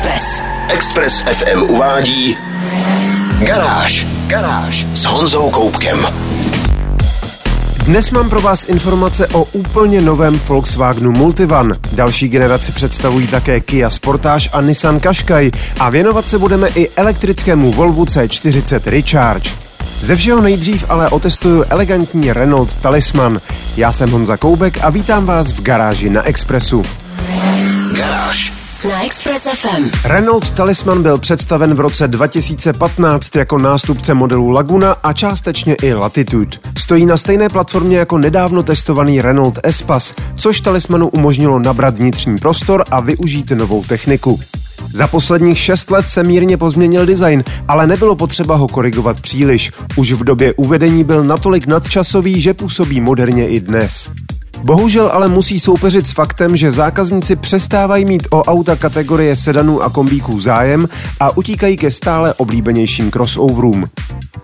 Express. Express FM uvádí Garáž. Garáž s Honzou Koubkem. Dnes mám pro vás informace o úplně novém Volkswagenu Multivan. Další generaci představují také Kia Sportage a Nissan Qashqai a věnovat se budeme i elektrickému Volvu C40 Recharge. Ze všeho nejdřív ale otestuju elegantní Renault Talisman. Já jsem Honza Koubek a vítám vás v Garáži na Expressu. Garáž na Express FM. Renault Talisman byl představen v roce 2015 jako nástupce modelů Laguna a částečně i Latitude. Stojí na stejné platformě jako nedávno testovaný Renault Espace, což Talismanu umožnilo nabrat vnitřní prostor a využít novou techniku. Za posledních 6 let se mírně pozměnil design, ale nebylo potřeba ho korigovat příliš. Už v době uvedení byl natolik nadčasový, že působí moderně i dnes. Bohužel ale musí soupeřit s faktem, že zákazníci přestávají mít o auta kategorie sedanů a kombíků zájem a utíkají ke stále oblíbenějším crossoverům.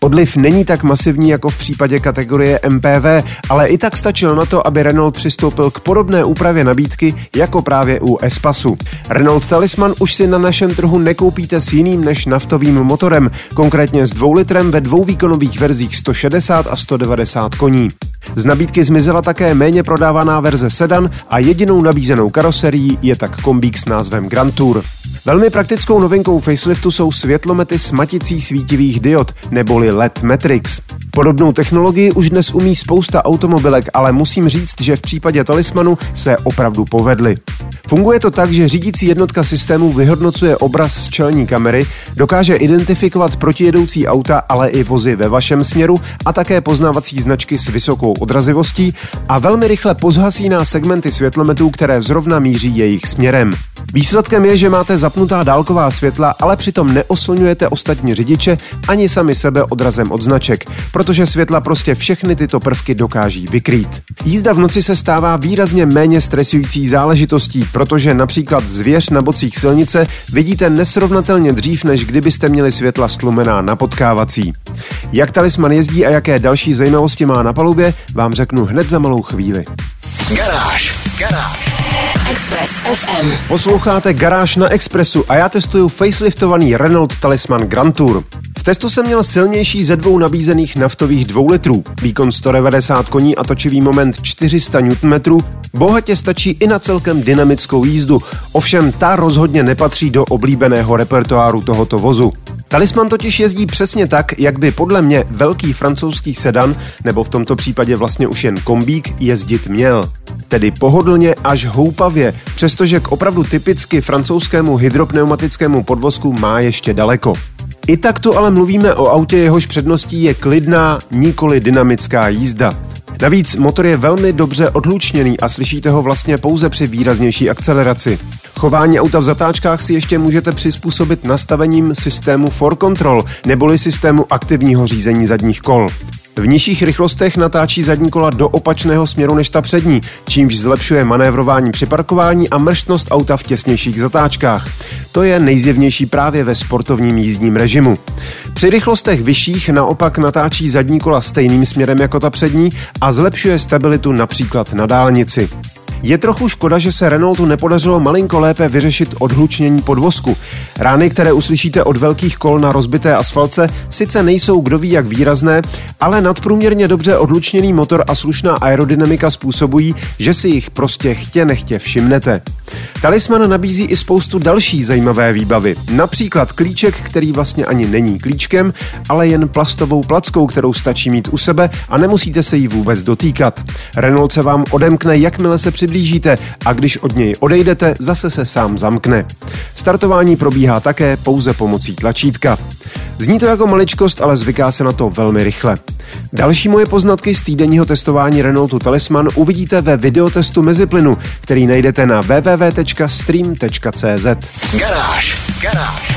Odliv není tak masivní jako v případě kategorie MPV, ale i tak stačil na to, aby Renault přistoupil k podobné úpravě nabídky jako právě u Espasu. Renault Talisman už si na našem trhu nekoupíte s jiným než naftovým motorem, konkrétně s 2 litrem ve dvouvýkonových verzích 160 a 190 koní. Z nabídky zmizela také méně prodávaná verze sedan a jedinou nabízenou karoserií je tak kombík s názvem Grand Tour. Velmi praktickou novinkou faceliftu jsou světlomety s maticí svítivých diod, neboli LED Matrix. Podobnou technologii už dnes umí spousta automobilek, ale musím říct, že v případě Talismanu se opravdu povedly. Funguje to tak, že řídící jednotka systému vyhodnocuje obraz z čelní kamery, dokáže identifikovat protijedoucí auta, ale i vozy ve vašem směru a také poznávací značky s vysokou odrazivostí a velmi rychle pozhasí na segmenty světlometů, které zrovna míří jejich směrem. Výsledkem je, že máte zapnutá dálková světla, ale přitom neoslňujete ostatní řidiče ani sami sebe odrazem od značek, protože světla prostě všechny tyto prvky dokáží vykrýt. Jízda v noci se stává výrazně méně stresující záležitostí, protože například zvěř na bocích silnice vidíte nesrovnatelně dřív, než kdybyste měli světla stlumená na potkávací. Jak Talisman jezdí a jaké další zajímavosti má na palubě, vám řeknu hned za malou chvíli. Garáž. Garáž. Express FM. Posloucháte Garáž na Expressu a já testuju faceliftovaný Renault Talisman Grand Tour. V testu jsem měl silnější ze dvou nabízených naftových 2 litrů. Výkon 190 koní a točivý moment 400 Nm bohatě stačí i na celkem dynamickou jízdu, ovšem ta rozhodně nepatří do oblíbeného repertoáru tohoto vozu. Talisman totiž jezdí přesně tak, jak by podle mě velký francouzský sedan, nebo v tomto případě vlastně už jen kombík, jezdit měl. Tedy pohodlně až houpavě, přestože k opravdu typicky francouzskému hydropneumatickému podvozku má ještě daleko. I tak tu ale mluvíme o autě, jehož předností je klidná, nikoli dynamická jízda. Navíc motor je velmi dobře odlučněný a slyšíte ho vlastně pouze při výraznější akceleraci. Chování auta v zatáčkách si ještě můžete přizpůsobit nastavením systému 4Control, neboli systému aktivního řízení zadních kol. V nižších rychlostech natáčí zadní kola do opačného směru než ta přední, čímž zlepšuje manévrování při parkování a mrštnost auta v těsnějších zatáčkách. To je nejzjevnější právě ve sportovním jízdním režimu. Při rychlostech vyšších naopak natáčí zadní kola stejným směrem jako ta přední a zlepšuje stabilitu například na dálnici. Je trochu škoda, že se Renaultu nepodařilo malinko lépe vyřešit odhlučnění podvozku. Rány, které uslyšíte od velkých kol na rozbité asfaltce, sice nejsou kdo ví jak výrazné, ale nadprůměrně dobře odhlučněný motor a slušná aerodynamika způsobují, že si jich prostě chtě nechtě všimnete. Talisman nabízí i spoustu další zajímavé výbavy. Například klíček, který vlastně ani není klíčkem, ale jen plastovou plackou, kterou stačí mít u sebe a nemusíte se jí vůbec dotýkat. Renault se vám odemkne, jakmile se přiblížíte, a když od něj odejdete, zase se sám zamkne. Startování probíhá také pouze pomocí tlačítka. Zní to jako maličkost, ale zvyká se na to velmi rychle. Další moje poznatky z týdenního testování Renaultu Talisman uvidíte ve videotestu Meziplynu, který najdete na www.stream.cz. Garáž. Garáž.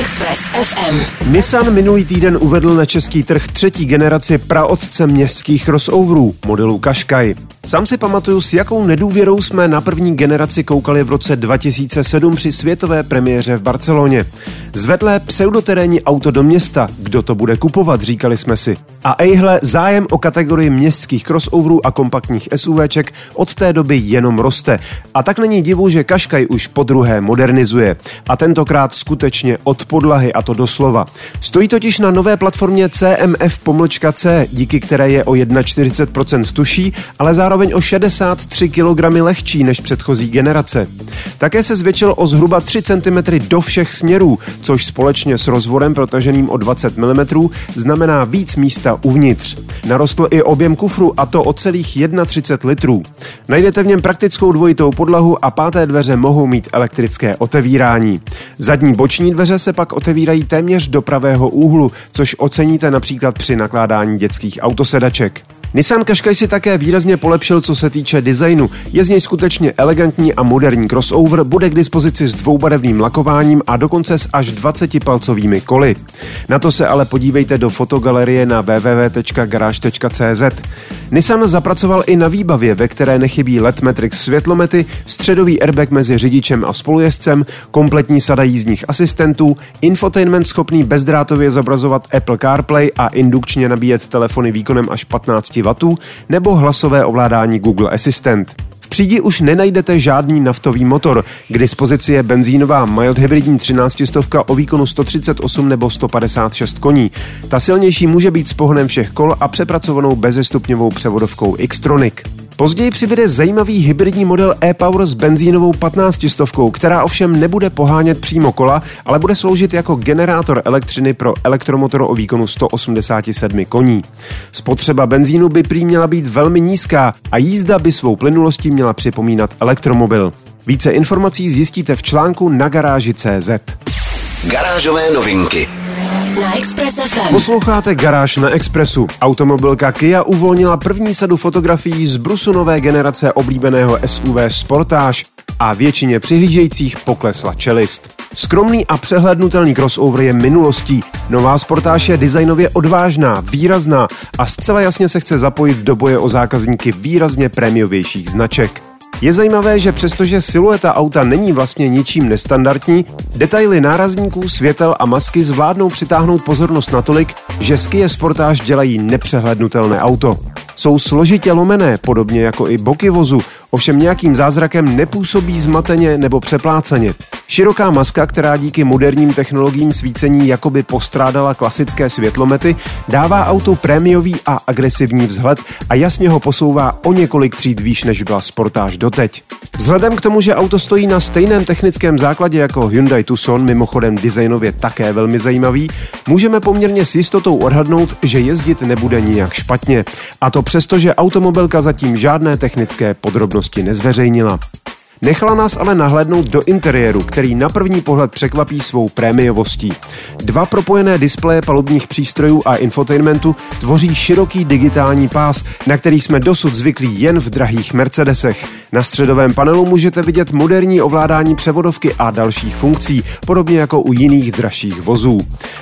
Express FM. Nissan minulý týden uvedl na český trh 3. generaci praotce městských crossoverů, modelu Qashqai. Sám si pamatuju, s jakou nedůvěrou jsme na první generaci koukali v roce 2007 při světové premiéře v Barceloně. Zvedlé pseudoterénní auto do města, kdo to bude kupovat, říkali jsme si. A ejhle, zájem o kategorii městských crossoverů a kompaktních SUVček od té doby jenom roste. A tak není divu, že Qashqai už podruhé modernizuje. A tentokrát skutečně od podlahy, a to doslova. Stojí totiž na nové platformě CMF-C, díky které je o 41% tuší, ale zároveň o 63 kg lehčí než předchozí generace. Také se zvětšil o zhruba 3 cm do všech směrů, což společně s rozvorem protaženým o 20 mm znamená víc místa uvnitř. Narostl i objem kufru, a to o celých 31 litrů. Najdete v něm praktickou dvojitou podlahu a páté dveře mohou mít elektrické otevírání. Zadní boční dveře se pak otevírají téměř do pravého úhlu, což oceníte například při nakládání dětských autosedaček. Nissan Qashqai si také výrazně polepšil, co se týče designu. Je z něj skutečně elegantní a moderní crossover, bude k dispozici s dvoubarevným lakováním a dokonce s až 20-palcovými koly. Na to se ale podívejte do fotogalerie na www.garage.cz. Nissan zapracoval i na výbavě, ve které nechybí LED Matrix světlomety, středový airbag mezi řidičem a spolujezdcem, kompletní sada jízdních asistentů, infotainment schopný bezdrátově zobrazovat Apple CarPlay a indukčně nabíjet telefony výkonem až 15 W nebo hlasové ovládání Google Assistant. V přídi už nenajdete žádný naftový motor, k dispozici je benzínová mild hybridní 1300 o výkonu 138 nebo 156 koní. Ta silnější může být s pohonem všech kol a přepracovanou bezestupňovou převodovkou X-Tronic. Později přibude zajímavý hybridní model e-Power s benzínovou 1500, která ovšem nebude pohánět přímo kola, ale bude sloužit jako generátor elektřiny pro elektromotor o výkonu 187 koní. Spotřeba benzínu by prý měla být velmi nízká a jízda by svou plynulostí měla připomínat elektromobil. Více informací zjistíte v článku na garáži.cz. Garážové novinky na Express FM. Posloucháte Garáž na Expressu. Automobilka Kia uvolnila první sadu fotografií z brusu nové generace oblíbeného SUV Sportage a většině přihlížejících poklesla čelist. Skromný a přehlednutelný crossover je minulostí. Nová Sportage je designově odvážná, výrazná a zcela jasně se chce zapojit do boje o zákazníky výrazně prémiovějších značek. Je zajímavé, že přestože silueta auta není vlastně ničím nestandardní, detaily nárazníků, světel a masky zvládnou přitáhnout pozornost natolik, že z Kia Sportage dělají nepřehlednutelné auto. Jsou složitě lomené, podobně jako i boky vozu, ovšem nějakým zázrakem nepůsobí zmateně nebo přepláceně. Široká maska, která díky moderním technologiím svícení jakoby postrádala klasické světlomety, dává autu prémiový a agresivní vzhled a jasně ho posouvá o několik tříd výš, než byla Sportage doteď. Vzhledem k tomu, že auto stojí na stejném technickém základě jako Hyundai Tucson, mimochodem designově také velmi zajímavý, můžeme poměrně s jistotou odhadnout, že jezdit nebude nijak špatně. A to přesto, že automobilka zatím žádné technické podrobnosti nezveřejnila. Nechala nás ale nahlédnout do interiéru, který na první pohled překvapí svou prémiovostí. Dva propojené displeje palubních přístrojů a infotainmentu tvoří široký digitální pás, na který jsme dosud zvyklí jen v drahých Mercedesech. Na středovém panelu můžete vidět moderní ovládání převodovky a dalších funkcí, podobně jako u jiných dražších vozů.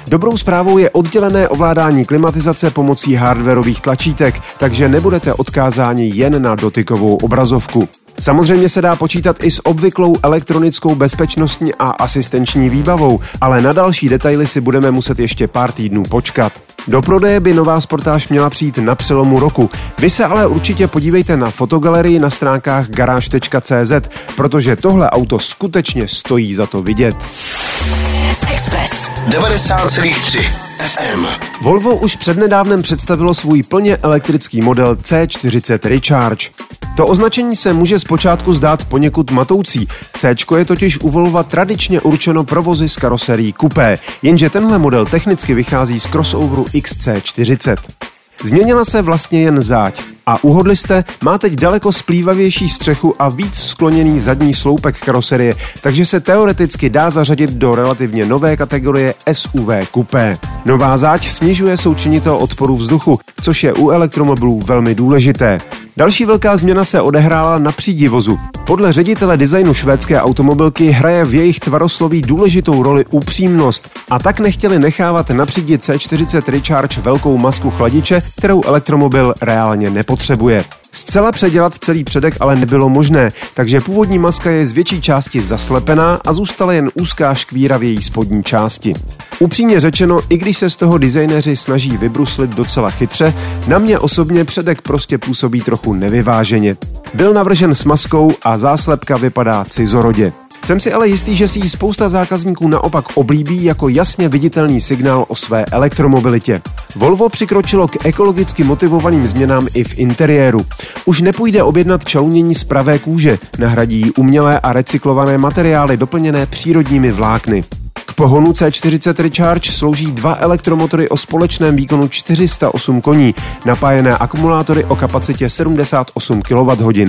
Dobrou zprávou je oddělené ovládání klimatizace pomocí hardwarových tlačítek, takže nebudete odkázáni jen na dotykovou obrazovku. Samozřejmě se dá počítat i s obvyklou elektronickou bezpečnostní a asistenční výbavou, ale na další detaily si budeme muset ještě pár týdnů počkat. Do prodeje by nová Sportage měla přijít na přelomu roku. Vy se ale určitě podívejte na fotogalerii na stránkách garáž.cz, protože tohle auto skutečně stojí za to vidět. Express 90,3 FM. Volvo už přednedávnem představilo svůj plně elektrický model C40 Recharge. To označení se může zpočátku zdát poněkud matoucí. Cčko je totiž u Volva tradičně určeno pro vozy z karoserií coupé, jenže tenhle model technicky vychází z crossoveru XC40. Změnila se vlastně jen záď. A uhodli jste, má teď daleko splývavější střechu a víc skloněný zadní sloupek karoserie, takže se teoreticky dá zařadit do relativně nové kategorie SUV coupé. Nová záď snižuje součinitel odporu vzduchu, což je u elektromobilů velmi důležité. Další velká změna se odehrála na přídi vozu. Podle ředitele designu švédské automobilky hraje v jejich tvarosloví důležitou roli upřímnost, a tak nechtěli nechávat na přídi C40 Recharge velkou masku chladiče, kterou elektromobil reálně nepotřebuje. Zcela předělat celý předek ale nebylo možné, takže původní maska je z větší části zaslepená a zůstala jen úzká škvíra v její spodní části. Upřímně řečeno, i když se z toho designéři snaží vybruslit docela chytře, na mě osobně předek prostě působí trochu nevyváženě. Byl navržen s maskou a záslepka vypadá cizorodě. Jsem si ale jistý, že si ji spousta zákazníků naopak oblíbí jako jasně viditelný signál o své elektromobilitě. Volvo přikročilo k ekologicky motivovaným změnám i v interiéru. Už nepůjde objednat čalunění z pravé kůže, nahradí umělé a recyklované materiály doplněné přírodními vlákny. K pohonu C40 Recharge slouží dva elektromotory o společném výkonu 408 koní, napájené akumulátory o kapacitě 78 kWh.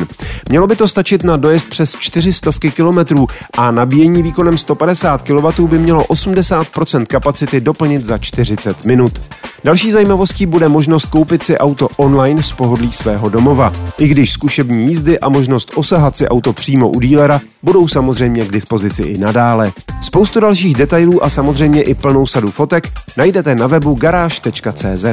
Mělo by to stačit na dojezd přes 400 km a nabíjení výkonem 150 kW by mělo 80% kapacity doplnit za 40 minut. Další zajímavostí bude možnost koupit si auto online z pohodlí svého domova. I když zkušební jízdy a možnost osahat si auto přímo u dílera budou samozřejmě k dispozici i nadále. Spoustu dalších detailů a samozřejmě i plnou sadu fotek najdete na webu garáž.cz.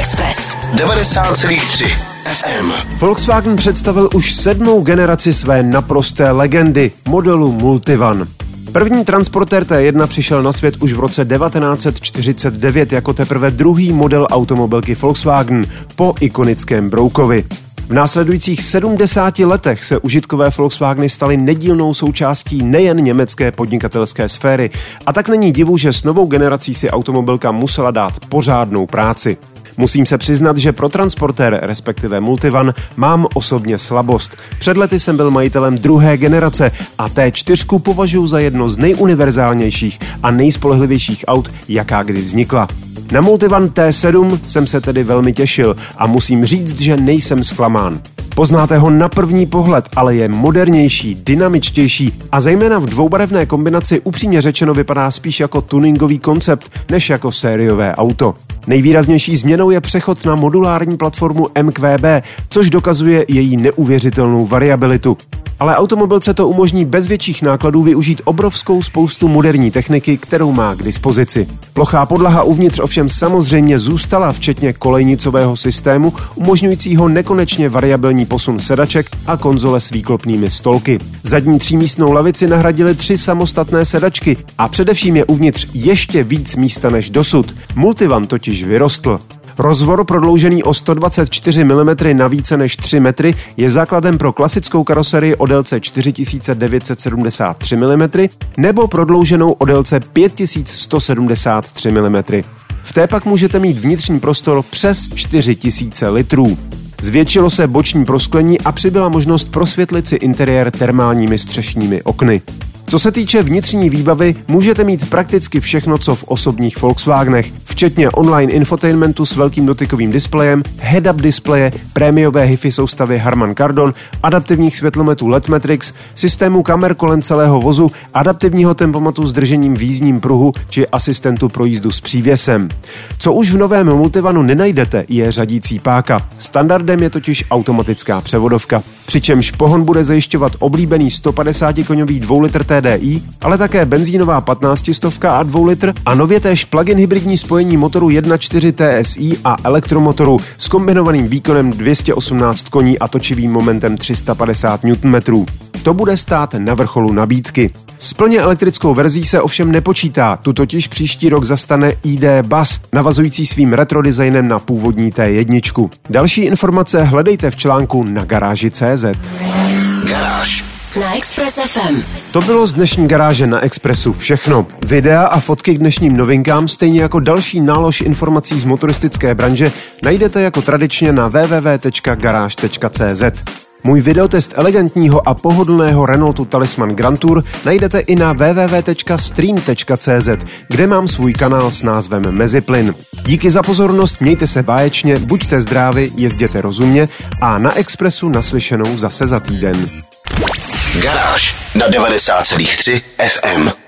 Express 90,3 FM. Volkswagen představil už 7. generaci své naprosté legendy, modelu Multivan. První transportér T1 přišel na svět už v roce 1949 jako teprve druhý model automobilky Volkswagen po ikonickém Broukovi. V následujících 70 letech se užitkové Volkswageny staly nedílnou součástí nejen německé podnikatelské sféry a tak není divu, že s novou generací si automobilka musela dát pořádnou práci. Musím se přiznat, že pro transportér, respektive Multivan, mám osobně slabost. Před lety jsem byl majitelem 2. generace a T4 považuji za jedno z nejuniverzálnějších a nejspolehlivějších aut, jaká kdy vznikla. Na Multivan T7 jsem se tedy velmi těšil a musím říct, že nejsem zklamán. Poznáte ho na první pohled, ale je modernější, dynamičtější a zejména v dvoubarevné kombinaci upřímně řečeno vypadá spíš jako tuningový koncept, než jako sériové auto. Nejvýraznější změnou je přechod na modulární platformu MQB, což dokazuje její neuvěřitelnou variabilitu. Ale automobilce to umožní bez větších nákladů využít obrovskou spoustu moderní techniky, kterou má k dispozici. Plochá podlaha uvnitř ovšem samozřejmě zůstala, včetně kolejnicového systému, umožňujícího nekonečně variabilní posun sedaček a konzole s výklopnými stolky. Zadní třímístnou lavici nahradily 3 samostatné sedačky a především je uvnitř ještě víc místa než dosud. Multivan totiž vyrostl. Rozvor prodloužený o 124 mm na více než 3 metry je základem pro klasickou karoserii o délce 4973 mm nebo prodlouženou o délce 5173 mm. V té pak můžete mít vnitřní prostor přes 4000 litrů. Zvětšilo se boční prosklení a přibyla možnost prosvětlit si interiér termálními střešními okny. Co se týče vnitřní výbavy, můžete mít prakticky všechno, co v osobních Volkswagenech, včetně online infotainmentu s velkým dotykovým displejem, head-up displeje, prémiové hi-fi soustavy Harman Kardon, adaptivních světlometů LED Matrix, systému kamer kolem celého vozu, adaptivního tempomatu s držením v jízdním pruhu či asistentu pro jízdu s přívěsem. Co už v novém Multivanu nenajdete, je řadící páka. Standardem je totiž automatická převodovka, přičemž pohon bude zajišťovat oblíbený 150-koňový 2-litr TDI, ale také benzínová 1500 a 2 litr a nově též plug-in hybridní spojení motoru 1.4 TSI a elektromotoru s kombinovaným výkonem 218 koní a točivým momentem 350 Nm. To bude stát na vrcholu nabídky. S plně elektrickou verzí se ovšem nepočítá, tu totiž příští rok zastane ID. Buzz, navazující svým retro designem na původní T1. Další informace hledejte v článku na garáži.cz. Garáž na Express FM. To bylo z dnešní garáže na Expressu všechno. Videa a fotky k dnešním novinkám, stejně jako další nálož informací z motoristické branže, najdete jako tradičně na www.garáž.cz. Můj videotest elegantního a pohodlného Renaultu Talisman Grand Tour najdete i na www.stream.cz, kde mám svůj kanál s názvem Meziplyn. Díky za pozornost, mějte se báječně, buďte zdraví, jezděte rozumně a na Expressu naslyšenou zase za týden. Garáž na 90,3 FM.